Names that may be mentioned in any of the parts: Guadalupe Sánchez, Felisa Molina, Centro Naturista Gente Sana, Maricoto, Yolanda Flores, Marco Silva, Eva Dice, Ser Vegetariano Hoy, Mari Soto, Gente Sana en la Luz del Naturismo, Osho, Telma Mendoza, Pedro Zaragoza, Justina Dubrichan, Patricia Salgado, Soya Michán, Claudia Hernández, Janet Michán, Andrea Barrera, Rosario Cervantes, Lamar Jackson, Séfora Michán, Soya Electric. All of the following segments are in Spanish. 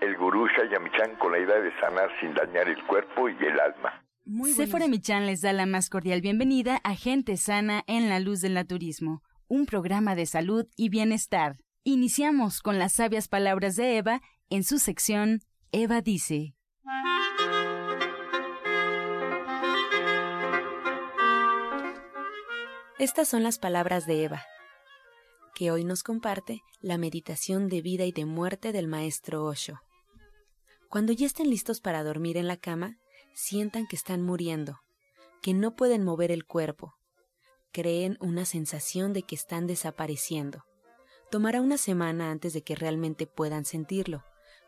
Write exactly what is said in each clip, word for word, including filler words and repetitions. el gurú Soya Michán con la idea de sanar sin dañar el cuerpo y el alma. Séfora Michán les da la más cordial bienvenida a Gente Sana en la Luz del Naturismo, un programa de salud y bienestar. Iniciamos con las sabias palabras de Eva en su sección Eva Dice. Estas son las palabras de Eva, que hoy nos comparte la meditación de vida y de muerte del maestro Osho. Cuando ya estén listos para dormir en la cama, sientan que están muriendo, que no pueden mover el cuerpo. Creen una sensación de que están desapareciendo. Tomará una semana antes de que realmente puedan sentirlo,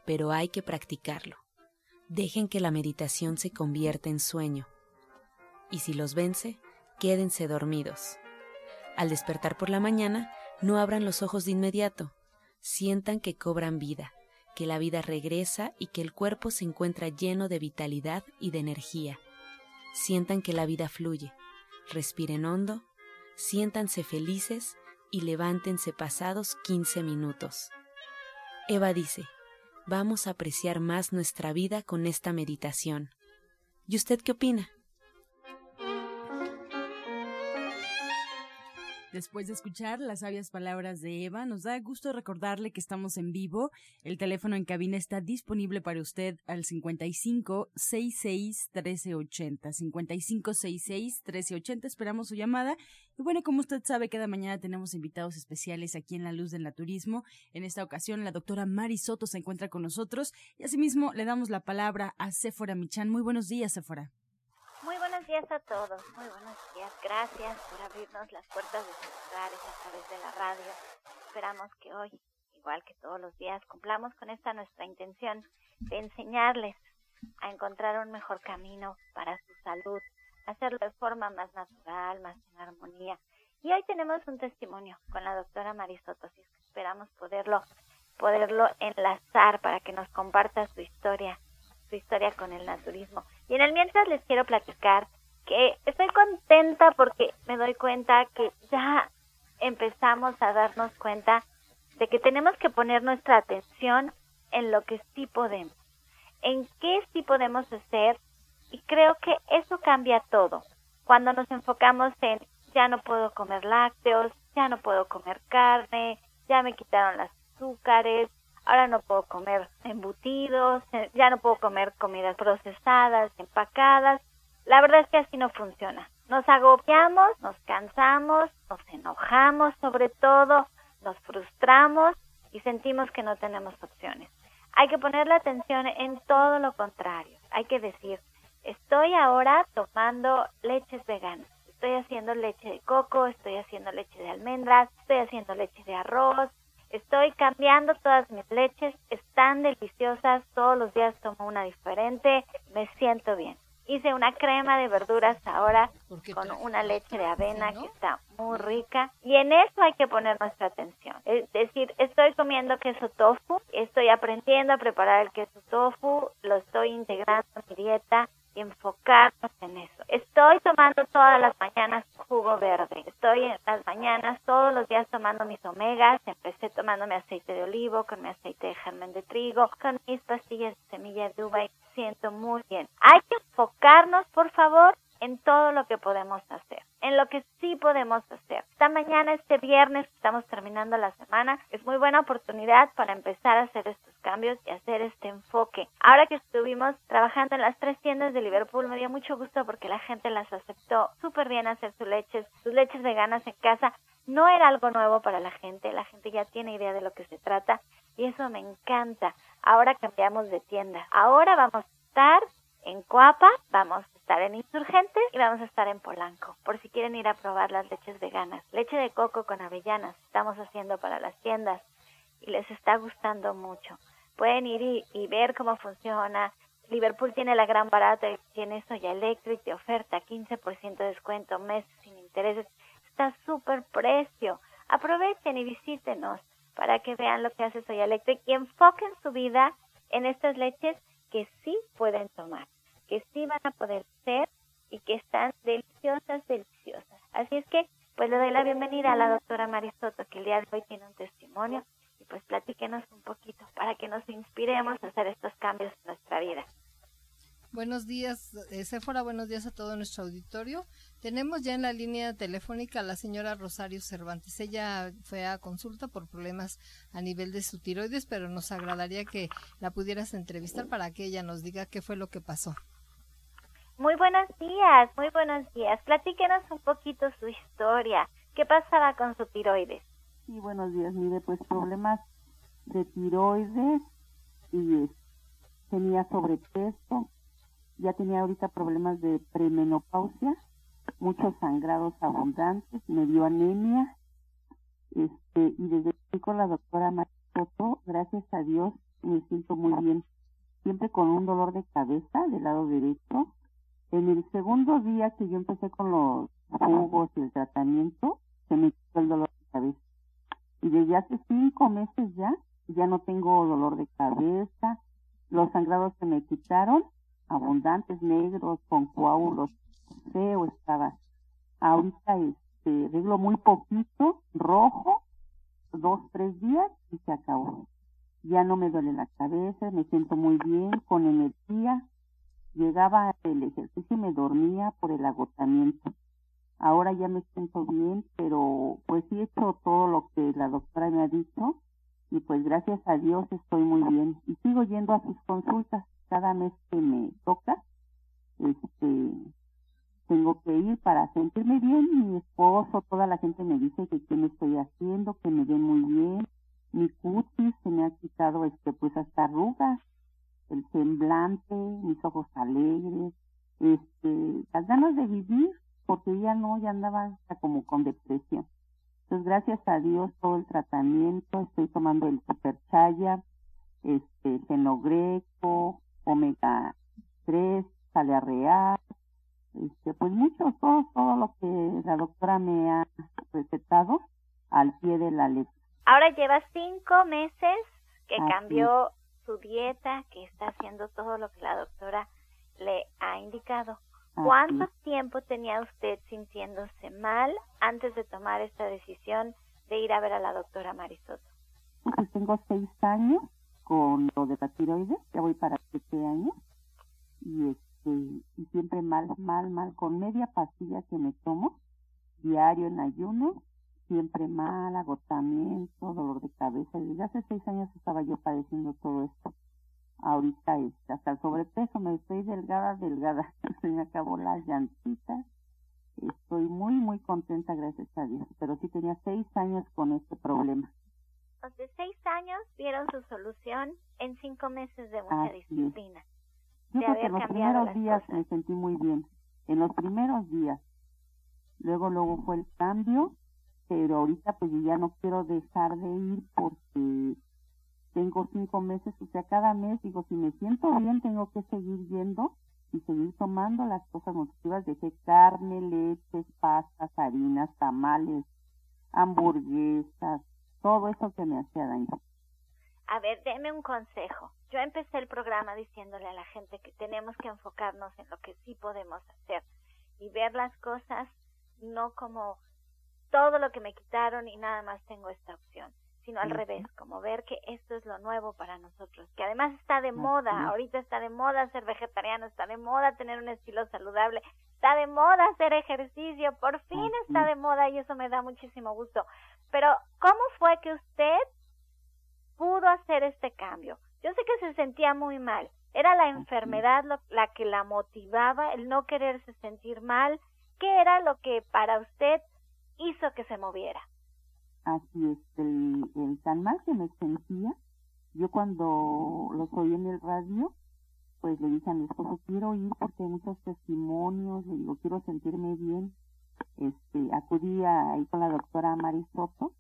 pero hay que practicarlo. Dejen que la meditación se convierta en sueño. Y si los vence, quédense dormidos. Al despertar por la mañana, no abran los ojos de inmediato. Sientan que cobran vida, que la vida regresa y que el cuerpo se encuentra lleno de vitalidad y de energía. Sientan que la vida fluye. Respiren hondo. Siéntanse felices y levántense pasados quince minutos. Eva dice, vamos a apreciar más nuestra vida con esta meditación. ¿Y usted qué opina? Después de escuchar las sabias palabras de Eva, nos da gusto recordarle que estamos en vivo. El teléfono en cabina está disponible para usted al cincuenta y cinco sesenta y seis trece ochenta. cincuenta y cinco sesenta y seis trece ochenta, esperamos su llamada. Y bueno, como usted sabe, cada mañana tenemos invitados especiales aquí en La Luz del Naturismo. En esta ocasión, la doctora Mari Soto se encuentra con nosotros y asimismo le damos la palabra a Séfora Michán. Muy buenos días, Séfora. Muy buenos días a todos, muy buenos días, gracias por abrirnos las puertas de sus hogares a través de la radio. Esperamos que hoy, igual que todos los días, cumplamos con esta nuestra intención de enseñarles a encontrar un mejor camino para su salud, hacerlo de forma más natural, más en armonía. Y hoy tenemos un testimonio con la doctora Mari Soto, así que esperamos poderlo, poderlo enlazar para que nos comparta su historia, su historia con el naturismo. Y en el mientras les quiero platicar que estoy contenta porque me doy cuenta que ya empezamos a darnos cuenta de que tenemos que poner nuestra atención en lo que sí podemos, en qué sí podemos hacer, y creo que eso cambia todo. Cuando nos enfocamos en ya no puedo comer lácteos, ya no puedo comer carne, ya me quitaron las azúcares, ahora no puedo comer embutidos, ya no puedo comer comidas procesadas, empacadas. La verdad es que así no funciona. Nos agobiamos, nos cansamos, nos enojamos sobre todo, nos frustramos y sentimos que no tenemos opciones. Hay que poner la atención en todo lo contrario. Hay que decir, estoy ahora tomando leches veganas. Estoy haciendo leche de coco, estoy haciendo leche de almendras, estoy haciendo leche de arroz. Estoy cambiando todas mis leches, están deliciosas, todos los días tomo una diferente, me siento bien. Hice una crema de verduras ahora con una leche de avena que está muy rica. Y en eso hay que poner nuestra atención. Es decir, estoy comiendo queso tofu, estoy aprendiendo a preparar el queso tofu, lo estoy integrando en mi dieta y enfocarnos en eso. Estoy tomando todas las mañanas jugo verde. Estoy en las mañanas todos los días tomando mis omegas. Empecé tomando mi aceite de olivo, con mi aceite de germen de trigo, con mis pastillas de semilla de uva y me siento muy bien. Hay que enfocarnos, por favor, en todo lo que podemos hacer, en lo que sí podemos hacer. Esta mañana, este viernes, estamos terminando la semana, es muy buena oportunidad para empezar a hacer estos cambios y hacer este enfoque. Ahora que estuvimos trabajando en las tres tiendas de Liverpool, me dio mucho gusto porque la gente las aceptó súper bien hacer sus leches, sus leches veganas en casa. No era algo nuevo para la gente, la gente ya tiene idea de lo que se trata y eso me encanta. Ahora cambiamos de tienda, ahora vamos a estar en Coapa, vamos a estar en Insurgentes y vamos a estar en Polanco, por si quieren ir a probar las leches veganas. Leche de coco con avellanas estamos haciendo para las tiendas y les está gustando mucho. Pueden ir y, y ver cómo funciona, Liverpool tiene la gran barata, tiene Soya Electric de oferta, quince por ciento de descuento, meses sin intereses, está súper precio. Aprovechen y visítenos para que vean lo que hace Soya Electric y enfoquen su vida en estas leches que sí pueden tomar, que sí van a poder ser y que están deliciosas, deliciosas. Así es que, pues le doy la bienvenida a la doctora Mari Soto, que el día de hoy tiene un testimonio, y pues platíquenos un poquito para que nos inspiremos a hacer estos cambios en nuestra vida. Buenos días, eh, Séfora, buenos días a todo nuestro auditorio. Tenemos ya en la línea telefónica a la señora Rosario Cervantes. Ella fue a consulta por problemas a nivel de su tiroides, pero nos agradaría que la pudieras entrevistar para que ella nos diga qué fue lo que pasó. Muy buenos días, muy buenos días. Platíquenos un poquito su historia. ¿Qué pasaba con su tiroides? Sí, buenos días. Mire, pues problemas de tiroides y tenía sobrepeso. Ya tenía ahorita problemas de premenopausia, muchos sangrados abundantes, me dio anemia, este, y desde aquí con la doctora Maricoto, gracias a Dios, me siento muy bien, siempre con un dolor de cabeza del lado derecho. En el segundo día que yo empecé con los jugos y el tratamiento, se me quitó el dolor de cabeza, y desde hace cinco meses ya, ya no tengo dolor de cabeza, los sangrados se me quitaron, abundantes, negros, con coágulos, feo estaba. Ahorita este, arreglo muy poquito, rojo, dos, tres días y se acabó. Ya no me duele la cabeza, me siento muy bien, con energía. Llegaba el ejercicio y me dormía por el agotamiento. Ahora ya me siento bien, pero pues sí he hecho todo lo que la doctora me ha dicho y pues gracias a Dios estoy muy bien. Y sigo yendo a sus consultas. Cada mes que me toca, este, tengo que ir para sentirme bien. Mi esposo, toda la gente me dice que qué me estoy haciendo, que me ven muy bien. Mi cutis se me ha quitado, este, pues hasta arrugas, el semblante, mis ojos alegres, este, las ganas de vivir, porque ya no, ya andaba hasta como con depresión. Entonces, gracias a Dios, todo el tratamiento, estoy tomando el superchaya, este, fenogreco, omega tres, sale a real, este, pues mucho, todo, todo lo que la doctora me ha recetado al pie de la letra. Ahora lleva cinco meses que Así. cambió su dieta, que está haciendo todo lo que la doctora le ha indicado. Así. ¿Cuánto tiempo tenía usted sintiéndose mal antes de tomar esta decisión de ir a ver a la doctora Mari Soto? Pues tengo seis años. Con lo de la tiroides, ya voy para siete años, y este y siempre mal, mal, mal, con media pastilla que me tomo, diario en ayuno, siempre mal, agotamiento, dolor de cabeza. Desde hace seis años estaba yo padeciendo todo esto. Ahorita es, hasta el sobrepeso, me estoy delgada, delgada, se me acabó las llantitas. Estoy muy, muy contenta, gracias a Dios, pero sí tenía seis años con este problema. De seis años vieron su solución en cinco meses de mucha Así disciplina. Es. Yo de creo haber que en los primeros días cosas. Me sentí muy bien, en los primeros días. Luego, luego fue el cambio, pero ahorita pues yo ya no quiero dejar de ir porque tengo cinco meses, o sea, cada mes digo, si me siento bien tengo que seguir yendo y seguir tomando las cosas nutritivas. Dejé carne, leches, pastas, harinas, tamales, hamburguesas, todo eso que me hacía daño. A ver, deme un consejo. Yo empecé el programa diciéndole a la gente que tenemos que enfocarnos en lo que sí podemos hacer y ver las cosas no como todo lo que me quitaron y nada más tengo esta opción, sino al sí. revés, como ver que esto es lo nuevo para nosotros, que además está de sí. moda, ahorita está de moda ser vegetariano, está de moda tener un estilo saludable, está de moda hacer ejercicio, por fin sí. está de moda y eso me da muchísimo gusto. Pero, ¿cómo fue que usted pudo hacer este cambio? Yo sé que se sentía muy mal. ¿Era la enfermedad lo, la que la motivaba, el no quererse sentir mal? ¿Qué era lo que para usted hizo que se moviera? Así es, el, el tan mal que me sentía, yo cuando lo oí en el radio, pues le dije a mi esposo, quiero ir porque hay muchos testimonios, le digo, quiero sentirme bien. Este, acudí ahí con la doctora Mari Soto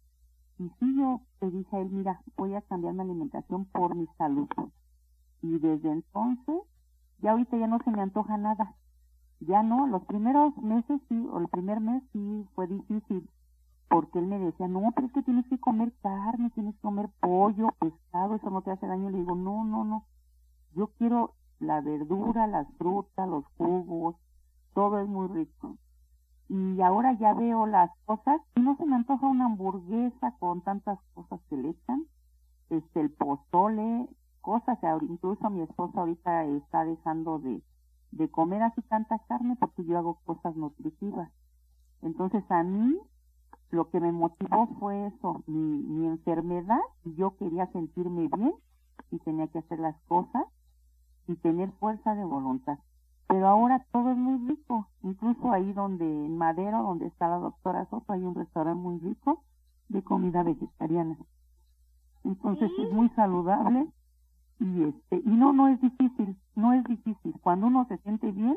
y sí, yo le dije a él, mira, voy a cambiar mi alimentación por mi salud. Y desde entonces ya ahorita ya no se me antoja nada, ya no, los primeros meses sí, o el primer mes sí fue difícil, porque él me decía, no, pero es que tienes que comer carne, tienes que comer pollo, pescado, eso no te hace daño. Le digo, no, no, no, yo quiero la verdura, las frutas, los jugos, todo es muy rico. Y ahora ya veo las cosas y no se me antoja una hamburguesa con tantas cosas que le echan, este, el pozole, cosas, incluso mi esposa ahorita está dejando de, de comer así tanta carne porque yo hago cosas nutritivas. Entonces a mí lo que me motivó fue eso, mi, mi enfermedad, yo quería sentirme bien y tenía que hacer las cosas y tener fuerza de voluntad. Pero ahora todo es muy rico, incluso ahí donde en Madero, donde está la doctora Soto, hay un restaurante muy rico de comida vegetariana. Entonces ¿sí? Es muy saludable y este y no, no es difícil, no es difícil. Cuando uno se siente bien,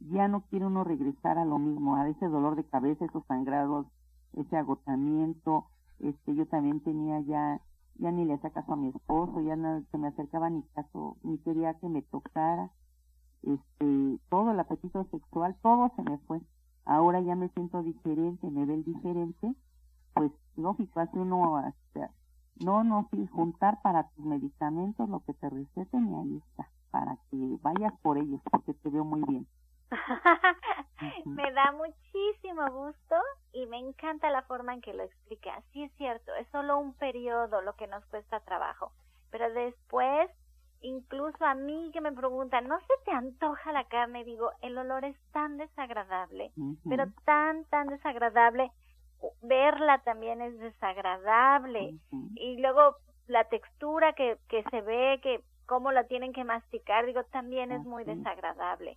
ya no quiere uno regresar a lo mismo, a ese dolor de cabeza, esos sangrados, ese agotamiento. Este, yo también tenía ya, ya ni le hacía caso a mi esposo, ya no se me acercaba ni caso, ni quería que me tocara, este, todo el apetito sexual, todo se me fue. Ahora ya me siento diferente, me ven diferente, pues lógico, hace uno hasta, no, no, sí, juntar para tus medicamentos lo que te receten y ahí está, para que vayas por ellos, porque te veo muy bien. Me da muchísimo gusto y me encanta la forma en que lo explica. Sí, es cierto, es solo un periodo lo que nos cuesta trabajo, pero después, incluso a mí que me preguntan, ¿no se te antoja la carne? Digo, el olor es tan desagradable, uh-huh. pero tan, tan desagradable, verla también es desagradable, uh-huh. y luego la textura que, que se ve, que cómo la tienen que masticar, digo, también uh-huh. es muy desagradable.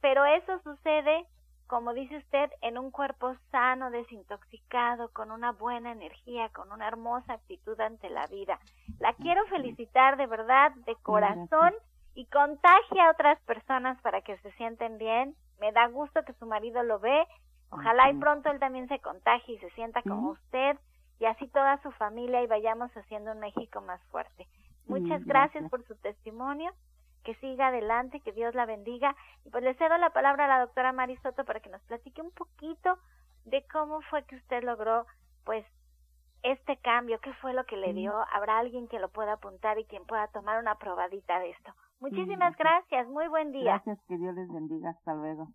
Pero eso sucede, como dice usted, en un cuerpo sano, desintoxicado, con una buena energía, con una hermosa actitud ante la vida. La quiero felicitar de verdad, de corazón, y contagia a otras personas para que se sienten bien. Me da gusto que su marido lo ve. Ojalá y pronto él también se contagie y se sienta como usted, y así toda su familia, y vayamos haciendo un México más fuerte. Muchas gracias por su testimonio. Que siga adelante, que Dios la bendiga. Y pues le cedo la palabra a la doctora Mari Soto para que nos platique un poquito de cómo fue que usted logró pues este cambio, qué fue lo que le dio. Habrá alguien que lo pueda apuntar y quien pueda tomar una probadita de esto. Muchísimas gracias, gracias, muy buen día. Gracias, que Dios les bendiga, hasta luego.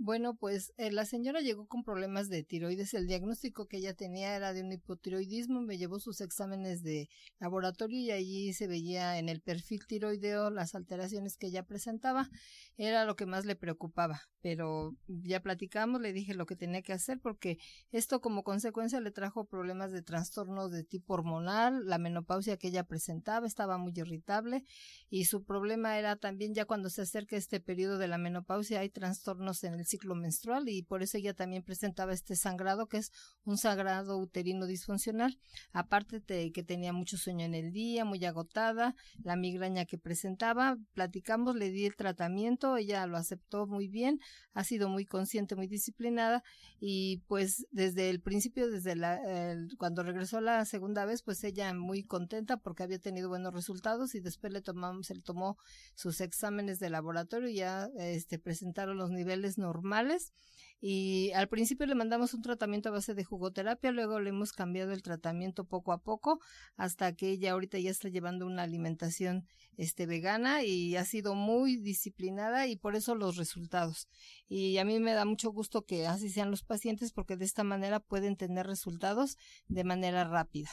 Bueno, pues eh, la señora llegó con problemas de tiroides. El diagnóstico que ella tenía era de un hipotiroidismo. Me llevó sus exámenes de laboratorio y allí se veía en el perfil tiroideo las alteraciones que ella presentaba. Era lo que más le preocupaba, pero ya platicamos, le dije lo que tenía que hacer porque esto como consecuencia le trajo problemas de trastornos de tipo hormonal, la menopausia que ella presentaba, estaba muy irritable y su problema era también ya cuando se acerca este periodo de la menopausia hay trastornos en el ciclo menstrual y por eso ella también presentaba este sangrado que es un sangrado uterino disfuncional, aparte de que tenía mucho sueño en el día, muy agotada, la migraña que presentaba. Platicamos, le di el tratamiento, ella lo aceptó muy bien, ha sido muy consciente, muy disciplinada y pues desde el principio, desde la, el, cuando regresó la segunda vez, pues ella muy contenta porque había tenido buenos resultados y después le tomamos, se le tomó sus exámenes de laboratorio y ya este, presentaron los niveles normales normales y al principio le mandamos un tratamiento a base de jugoterapia, luego le hemos cambiado el tratamiento poco a poco hasta que ella ahorita ya está llevando una alimentación este vegana y ha sido muy disciplinada y por eso los resultados. Y a mí me da mucho gusto que así sean los pacientes porque de esta manera pueden tener resultados de manera rápida.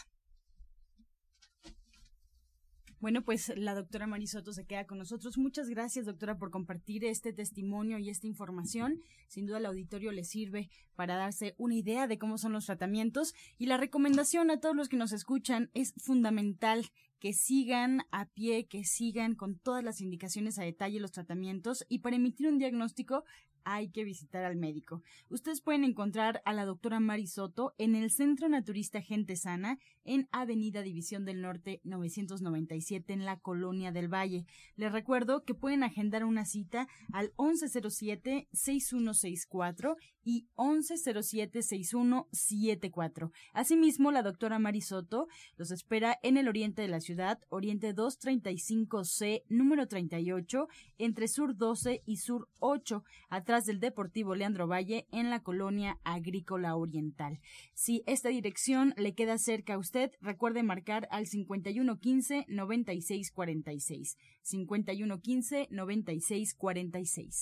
Bueno, pues la doctora Mari Soto se queda con nosotros. Muchas gracias, doctora, por compartir este testimonio y esta información. Sin duda, al auditorio le sirve para darse una idea de cómo son los tratamientos. Y la recomendación a todos los que nos escuchan es fundamental que sigan a pie, que sigan con todas las indicaciones a detalle los tratamientos y para emitir un diagnóstico hay que visitar al médico. Ustedes pueden encontrar a la doctora Mari Soto en el Centro Naturista Gente Sana en Avenida División del Norte novecientos noventa y siete en la Colonia del Valle. Les recuerdo que pueden agendar una cita al once cero siete, seis uno seis cuatro y once cero siete, seis uno siete cuatro. Asimismo, la doctora Mari Soto los espera en el oriente de la ciudad, Oriente doscientos treinta y cinco C, número treinta y ocho, entre Sur doce y Sur ocho, atrás del Deportivo Leandro Valle en la Colonia Agrícola Oriental. Si esta dirección le queda cerca a usted, recuerde marcar al cincuenta y uno quince, noventa y seis cuarenta y seis. cincuenta y uno quince, noventa y seis cuarenta y seis.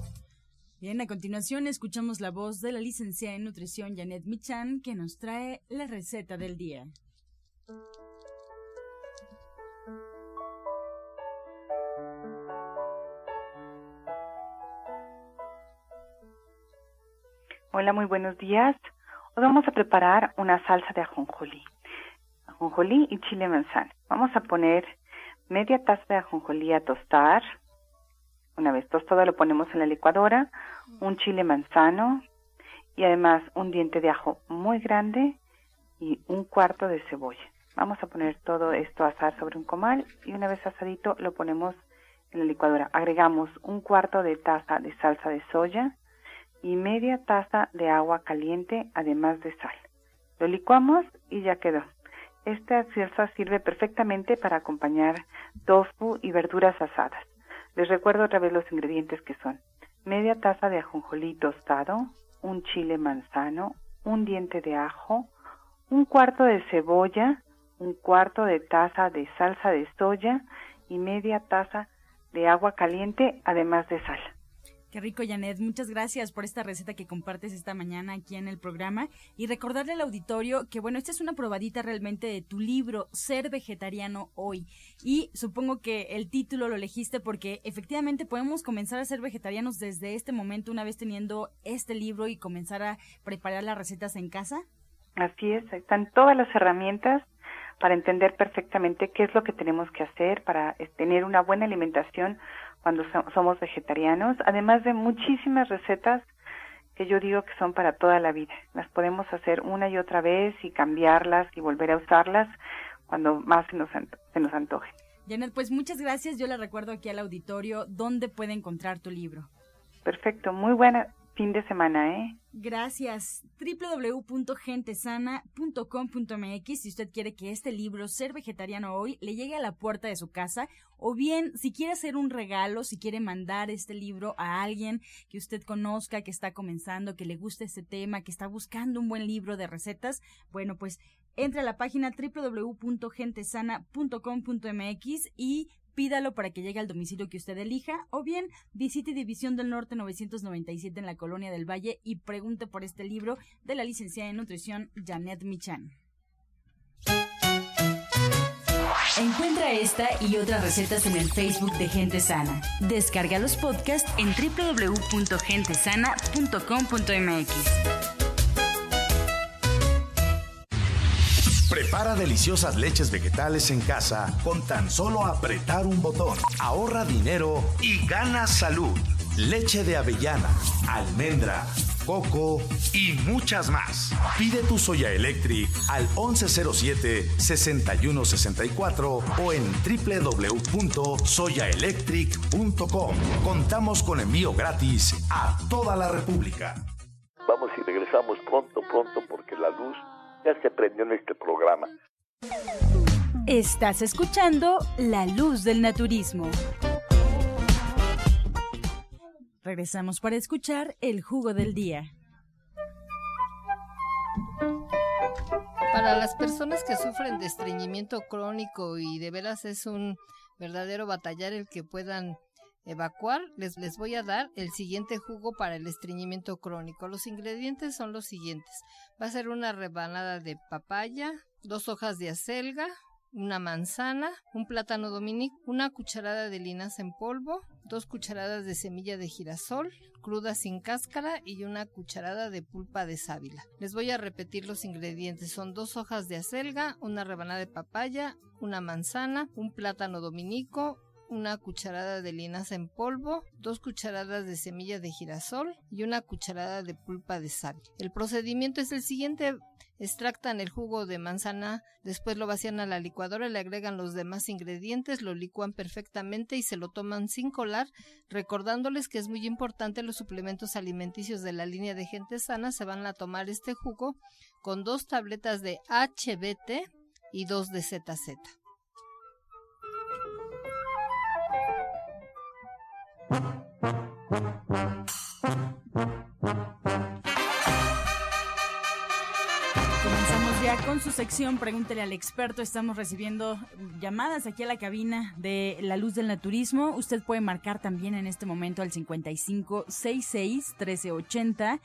Bien, a continuación escuchamos la voz de la licenciada en nutrición Janet Michán, que nos trae la receta del día. Hola, muy buenos días. Hoy vamos a preparar una salsa de ajonjolí. Ajonjolí y chile manzana. Vamos a poner media taza de ajonjolí a tostar. Una vez tostado lo ponemos en la licuadora, un chile manzano y además un diente de ajo muy grande y un cuarto de cebolla. Vamos a poner todo esto a asar sobre un comal y una vez asadito lo ponemos en la licuadora. Agregamos un cuarto de taza de salsa de soya y media taza de agua caliente, además de sal. Lo licuamos y ya quedó. Esta salsa sirve perfectamente para acompañar tofu y verduras asadas. Les recuerdo otra vez los ingredientes, que son media taza de ajonjolí tostado, un chile manzano, un diente de ajo, un cuarto de cebolla, un cuarto de taza de salsa de soya y media taza de agua caliente, además de sal. Qué rico, Janet. Muchas gracias por esta receta que compartes esta mañana aquí en el programa. Y recordarle al auditorio que, bueno, esta es una probadita realmente de tu libro, Ser Vegetariano Hoy. Y supongo que el título lo elegiste porque efectivamente podemos comenzar a ser vegetarianos desde este momento, una vez teniendo este libro y comenzar a preparar las recetas en casa. Así es, están todas las herramientas para entender perfectamente qué es lo que tenemos que hacer para tener una buena alimentación cuando somos vegetarianos, además de muchísimas recetas que yo digo que son para toda la vida. Las podemos hacer una y otra vez y cambiarlas y volver a usarlas cuando más se nos, se nos antoje. Janet, pues muchas gracias. Yo le recuerdo aquí al auditorio dónde puede encontrar tu libro. Perfecto, muy buena. Fin de semana, ¿eh? Gracias. doble u doble u doble u punto gente sana punto com punto m x si usted quiere que este libro, Ser Vegetariano Hoy, le llegue a la puerta de su casa, o bien si quiere hacer un regalo, si quiere mandar este libro a alguien que usted conozca, que está comenzando, que le guste este tema, que está buscando un buen libro de recetas, bueno, pues entre a la página doble u doble u doble u punto gente sana punto com punto m x y pídalo para que llegue al domicilio que usted elija, o bien visite División del Norte novecientos noventa y siete en la Colonia del Valle y pregunte por este libro de la licenciada en nutrición Janet Michán. Encuentra esta y otras recetas en el Facebook de Gente Sana. Descarga los podcasts en doble u doble u doble u punto gente sana punto com punto m x. Prepara deliciosas leches vegetales en casa con tan solo apretar un botón. Ahorra dinero y gana salud. Leche de avellana, almendra, coco y muchas más. Pide tu Soya Electric al once cero siete, sesenta y uno sesenta y cuatro o en doble u doble u doble u punto soya electric punto com. Contamos con envío gratis a toda la República. Vamos y regresamos pronto, pronto, porque la luz ya se prendió en este programa. Estás escuchando La Luz del Naturismo. Regresamos para escuchar el jugo del día. Para las personas que sufren de estreñimiento crónico, y de veras es un verdadero batallar el que puedan evacuar, les, les voy a dar el siguiente jugo para el estreñimiento crónico. Los ingredientes son los siguientes. Va a ser una rebanada de papaya, dos hojas de acelga, una manzana, un plátano dominico, una cucharada de linaza en polvo, dos cucharadas de semilla de girasol, cruda sin cáscara, y una cucharada de pulpa de sábila. Les voy a repetir los ingredientes. Son dos hojas de acelga, una rebanada de papaya, una manzana, un plátano dominico, una cucharada de linaza en polvo, dos cucharadas de semilla de girasol y una cucharada de pulpa de sábila. El procedimiento es el siguiente. Extractan el jugo de manzana, después lo vacían a la licuadora, le agregan los demás ingredientes, lo licúan perfectamente y se lo toman sin colar, recordándoles que es muy importante los suplementos alimenticios de la línea de Gente Sana. Se van a tomar este jugo con dos tabletas de H B T y dos de Z Z. Comenzamos ya con su sección Pregúntele al Experto. Estamos recibiendo llamadas aquí a la cabina de La Luz del Naturismo. Usted puede marcar también en este momento al cincuenta y cinco sesenta y seis trece ochenta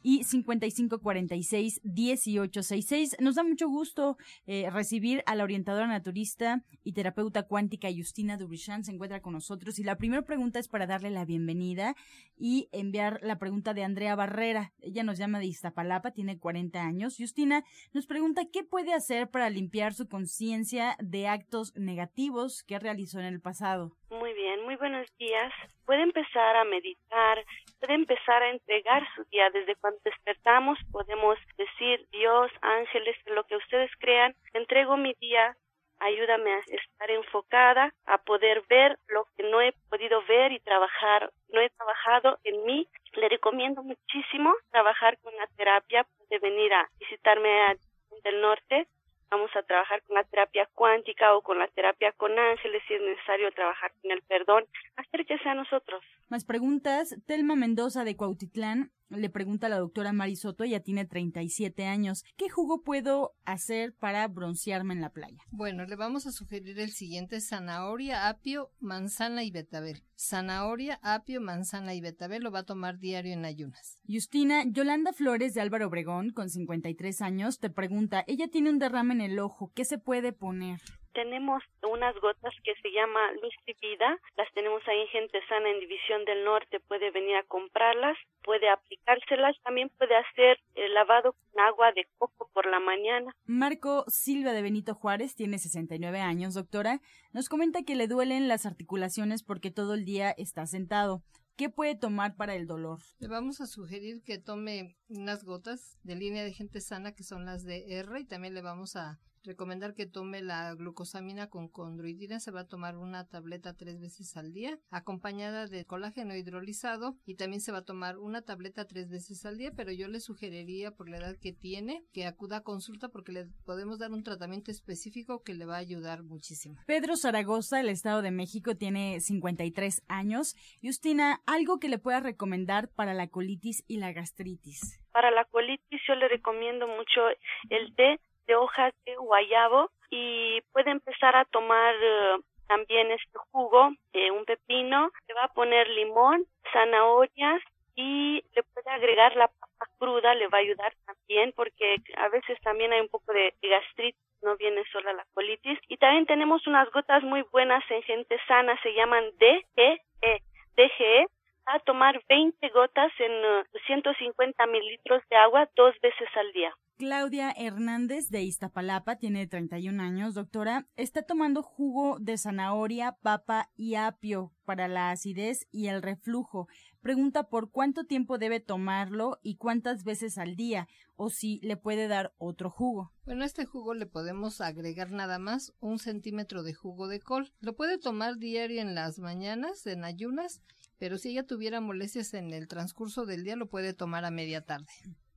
y cincuenta y cinco cuarenta y seis dieciocho sesenta y seis. Nos da mucho gusto eh, recibir a la orientadora naturista y terapeuta cuántica Justina Dubrichan. Se encuentra con nosotros y la primera pregunta es para darle la bienvenida y enviar la pregunta de Andrea Barrera. Ella nos llama de Iztapalapa, tiene cuarenta años. Justina nos pregunta qué puede hacer para limpiar su conciencia de actos negativos que realizó en el pasado. Muy bien, muy buenos días. Puede empezar a meditar, puede empezar a entregar su día. Desde cuando despertamos podemos decir: Dios, ángeles, lo que ustedes crean, entrego mi día, ayúdame a estar enfocada, a poder ver lo que no he podido ver y trabajar, no he trabajado en mí. Le recomiendo muchísimo trabajar con la terapia. Puede venir a visitarme a del norte. Vamos a trabajar con la terapia cuántica o con la terapia con ángeles, si es necesario trabajar con el perdón. Acérquese a nosotros. Más preguntas. Telma Mendoza de Cuautitlán le pregunta a la doctora Mari Soto, ella tiene treinta y siete años. ¿Qué jugo puedo hacer para broncearme en la playa? Bueno, le vamos a sugerir el siguiente: zanahoria, apio, manzana y betabel. Zanahoria, apio, manzana y betabel, lo va a tomar diario en ayunas. Justina, Yolanda Flores de Álvaro Obregón, con cincuenta y tres años, te pregunta, ella tiene un derrame en el ojo, ¿qué se puede poner? Tenemos unas gotas que se llama Luz y Vida, las tenemos ahí en Gente Sana en División del Norte, puede venir a comprarlas, puede aplicárselas, también puede hacer el lavado con agua de coco por la mañana. Marco Silva de Benito Juárez tiene sesenta y nueve años, doctora, nos comenta que le duelen las articulaciones porque todo el día está sentado. ¿Qué puede tomar para el dolor? Le vamos a sugerir que tome unas gotas de línea de Gente Sana, que son las de R, y también le vamos a recomendar que tome la glucosamina con condroitina. Se va a tomar una tableta tres veces al día, acompañada de colágeno hidrolizado, y también se va a tomar una tableta tres veces al día, pero yo le sugeriría, por la edad que tiene, que acuda a consulta porque le podemos dar un tratamiento específico que le va a ayudar muchísimo. Pedro Zaragoza, el Estado de México, tiene cincuenta y tres años. Justina, algo que le pueda recomendar para la colitis y la gastritis. Para la colitis yo le recomiendo mucho el té de hojas de guayabo, y puede empezar a tomar uh, también este jugo de un pepino. Le va a poner limón, zanahorias, y le puede agregar la papa cruda, le va a ayudar también porque a veces también hay un poco de gastritis, no viene sola la colitis. Y también tenemos unas gotas muy buenas en Gente Sana, se llaman D G E. D G E va a tomar veinte gotas en uh, ciento cincuenta mililitros de agua dos veces al día. Claudia Hernández de Iztapalapa tiene treinta y un años, doctora. Está tomando jugo de zanahoria, papa y apio para la acidez y el reflujo. Pregunta por cuánto tiempo debe tomarlo y cuántas veces al día, o si le puede dar otro jugo. Bueno, a este jugo le podemos agregar nada más un centímetro de jugo de col. Lo puede tomar diario en las mañanas, en ayunas, pero si ella tuviera molestias en el transcurso del día, lo puede tomar a media tarde.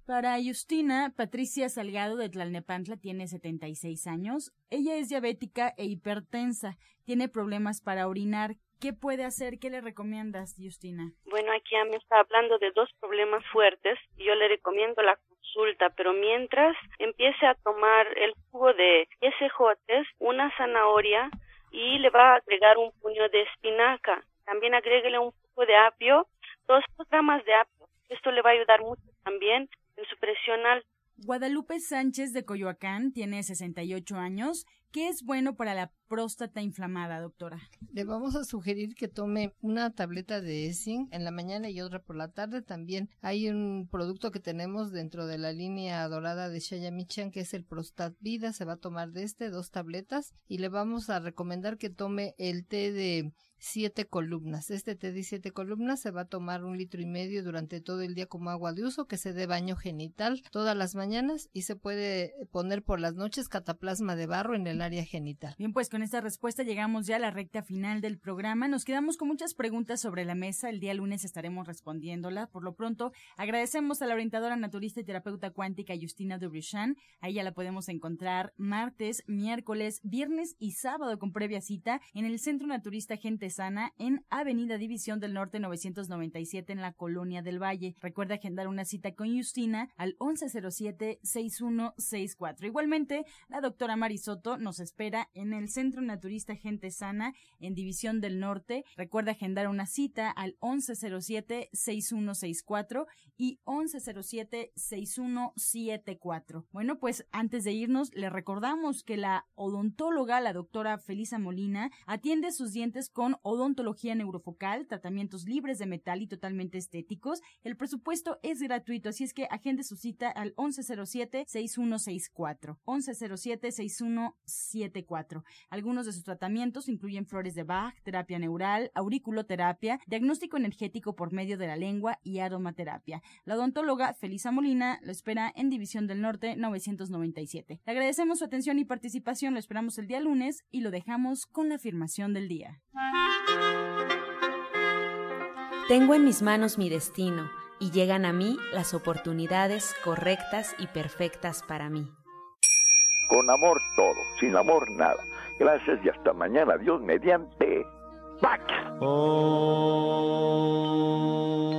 Para Justina, Patricia Salgado de Tlalnepantla tiene setenta y seis años. Ella es diabética e hipertensa. Tiene problemas para orinar. ¿Qué puede hacer? ¿Qué le recomiendas, Justina? Bueno, aquí ya me está hablando de dos problemas fuertes. Yo le recomiendo la consulta, pero mientras empiece a tomar el jugo de ejotes, una zanahoria, y le va a agregar un puño de espinaca. También agréguele un poco de apio, dos gramas de apio. Esto le va a ayudar mucho también en su presión alta. Guadalupe Sánchez de Coyoacán tiene sesenta y ocho años. ¿Qué es bueno para la próstata inflamada, doctora? Le vamos a sugerir que tome una tableta de zinc en la mañana y otra por la tarde. También hay un producto que tenemos dentro de la línea dorada de Soya Electric, que es el Prostat Vida. Se va a tomar de este dos tabletas y le vamos a recomendar que tome el té de siete columnas. Este té de siete columnas se va a tomar un litro y medio durante todo el día como agua de uso, que se dé baño genital todas las mañanas y se puede poner por las noches cataplasma de barro en el área genital. Bien, pues con esta respuesta llegamos ya a la recta final del programa. Nos quedamos con muchas preguntas sobre la mesa. El día lunes estaremos respondiéndolas. Por lo pronto, agradecemos a la orientadora naturista y terapeuta cuántica Justina Dubrichan. A ella la podemos encontrar martes, miércoles, viernes y sábado con previa cita en el Centro Naturista Gente Sana en Avenida División del Norte novecientos noventa y siete en la Colonia del Valle. Recuerda agendar una cita con Justina al once cero siete, sesenta y uno sesenta y cuatro. Igualmente, la doctora Mari Soto nos Nos espera en el Centro Naturista Gente Sana en División del Norte. Recuerda agendar una cita al once cero siete, sesenta y uno sesenta y cuatro y once cero siete, sesenta y uno setenta y cuatro. Bueno, pues antes de irnos, le recordamos que la odontóloga, la doctora Felisa Molina, atiende sus dientes con odontología neurofocal, tratamientos libres de metal y totalmente estéticos. El presupuesto es gratuito, así es que agende su cita al once cero siete, sesenta y uno sesenta y cuatro. once cero siete, sesenta y uno setenta y cuatro. Algunos de sus tratamientos incluyen flores de Bach, terapia neural, auriculoterapia, diagnóstico energético por medio de la lengua y aromaterapia. La odontóloga Felisa Molina lo espera en División del Norte novecientos noventa y siete. Le agradecemos su atención y participación, lo esperamos el día lunes y lo dejamos con la afirmación del día. Tengo en mis manos mi destino y llegan a mí las oportunidades correctas y perfectas para mí. Con amor todo, sin amor nada. Gracias y hasta mañana. Dios mediante. ¡Pax! Oh.